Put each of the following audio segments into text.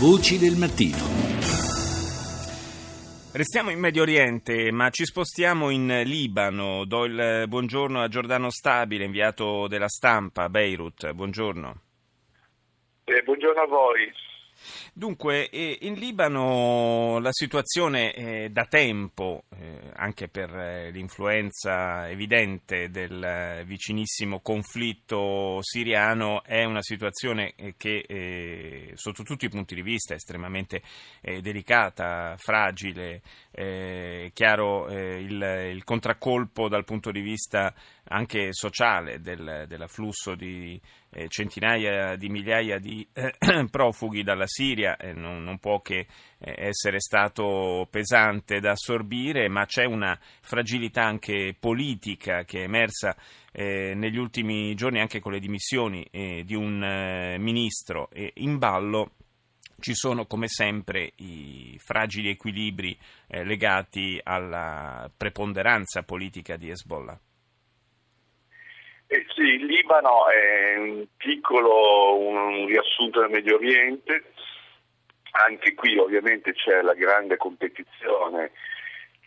Voci del mattino. Restiamo in Medio Oriente, ma ci spostiamo in Libano. Do il buongiorno a Giordano Stabile, inviato della Stampa a Beirut. Buongiorno. Buongiorno a voi. Dunque, in Libano la situazione da tempo, anche per l'influenza evidente del vicinissimo conflitto siriano, è una situazione che sotto tutti i punti di vista è estremamente delicata, fragile. È chiaro il contraccolpo dal punto di vista anche sociale dell'afflusso di centinaia di migliaia di profughi dalla Siria non può che essere stato pesante da assorbire, ma c'è una fragilità anche politica che è emersa negli ultimi giorni anche con le dimissioni di un ministro. In ballo ci sono come sempre i fragili equilibri legati alla preponderanza politica di Hezbollah. Sì, il Libano è un riassunto del Medio Oriente. Anche qui ovviamente c'è la grande competizione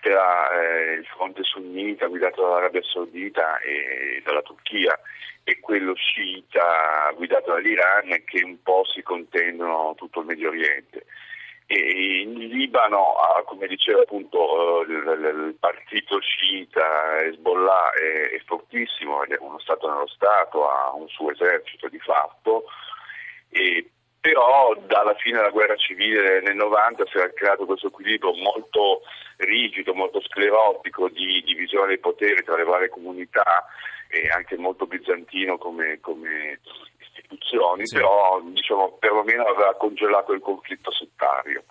tra il fronte sunnita guidato dall'Arabia Saudita e dalla Turchia e quello sciita guidato dall'Iran, che un po' si contendono tutto il Medio Oriente. E in Libano, come diceva appunto, il partito sciita Hezbollah è fortissimo, è uno Stato nello Stato, ha un suo esercito di fatto, però dalla fine della guerra civile nel 90 si era creato questo equilibrio molto rigido, molto sclerotico di divisione dei poteri tra le varie comunità, e anche molto bizantino come istituzioni, sì. Però diciamo perlomeno aveva congelato il conflitto settario.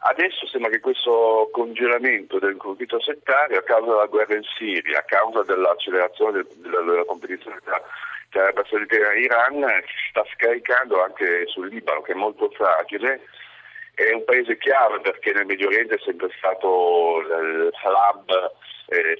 Adesso sembra che questo congelamento del conflitto settario, a causa della guerra in Siria, a causa dell'accelerazione della competizione tra Arabia Saudita e Iran, sta scaricando anche sul Libano, che è molto fragile. È un paese chiave perché nel Medio Oriente è sempre stato il hub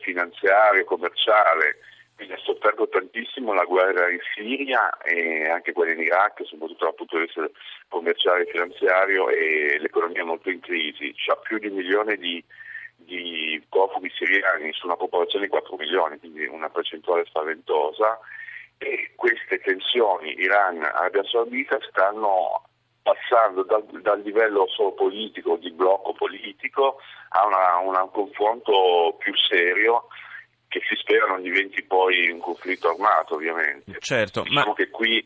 finanziario, commerciale, quindi ha sofferto tantissimo la guerra in Siria e anche quella in Iraq, soprattutto dal punto di vista commerciale e finanziario, e l'economia è molto in crisi. C'ha più di 1 milione di profughi siriani su una popolazione di 4 milioni, quindi una percentuale spaventosa, e queste tensioni Iran-Arabia Saudita stanno passando dal livello solo politico, di blocco politico, a un confronto più serio, che si spera non diventi poi un conflitto armato, ovviamente. Certo, diciamo che qui...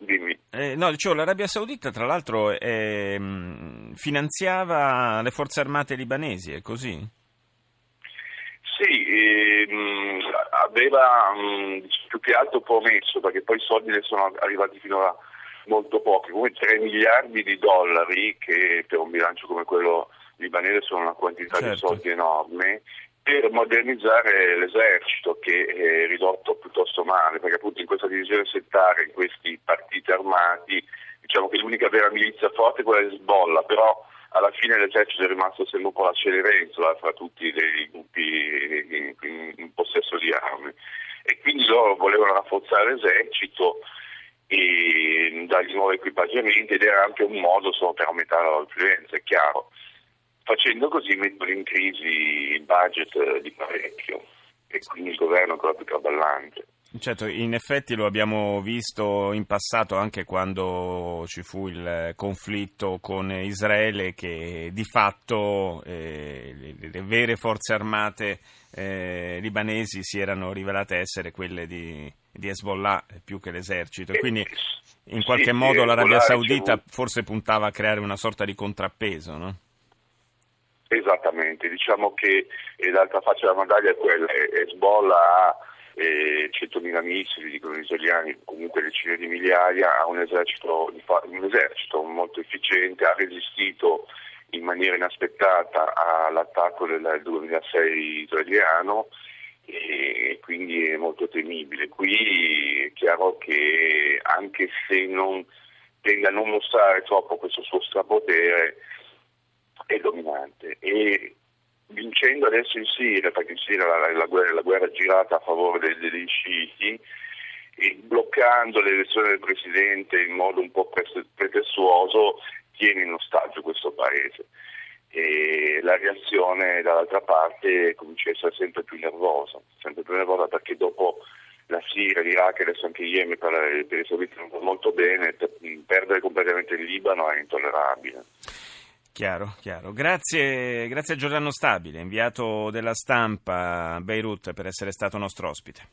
Dimmi. L'Arabia Saudita, tra l'altro, finanziava le forze armate libanesi, è così? Sì, aveva più che altro promesso, perché poi i soldi ne sono arrivati finora molto pochi, come 3 miliardi di dollari, che per un bilancio come quello libanese sono una quantità, certo, di soldi enorme, per modernizzare l'esercito, che è ridotto piuttosto male, perché appunto in questa divisione settaria, in questi partiti armati, diciamo che l'unica vera milizia forte è quella di Hezbollah, però alla fine l'esercito è rimasto sempre un po' la cenerentola fra tutti dei gruppi in possesso di armi, e quindi loro volevano rafforzare l'esercito e dargli nuovi equipaggiamenti, ed era anche un modo solo per aumentare la loro influenza, è chiaro. Facendo così mettono in crisi il budget di parecchio, e quindi il governo è ancora più traballante. Certo, in effetti lo abbiamo visto in passato anche quando ci fu il conflitto con Israele, che di fatto le vere forze armate libanesi si erano rivelate essere quelle di Hezbollah più che l'esercito, quindi in qualche modo l'Arabia Saudita forse puntava a creare una sorta di contrappeso, no? Esattamente, diciamo che l'altra faccia della medaglia è quella, Hezbollah ha 100.000 missili, dicono gli israeliani, comunque decine di migliaia, ha un esercito molto efficiente, ha resistito in maniera inaspettata all'attacco del 2006 israeliano, e quindi è molto temibile. Qui è chiaro che anche se non tende a non mostrare troppo questo suo strapotere, è dominante, e vincendo adesso in Siria, perché in Siria la guerra è girata a favore degli sciiti, e bloccando le elezioni del presidente in modo un po' pretestuoso, tiene in ostaggio questo paese. E la reazione dall'altra parte comincia a essere sempre più nervosa perché dopo la Siria, l'Iraq e adesso anche Yemen per i servizi non va molto bene, perdere completamente il Libano è intollerabile. Chiaro. Grazie a Giordano Stabile, inviato della Stampa a Beirut, per essere stato nostro ospite.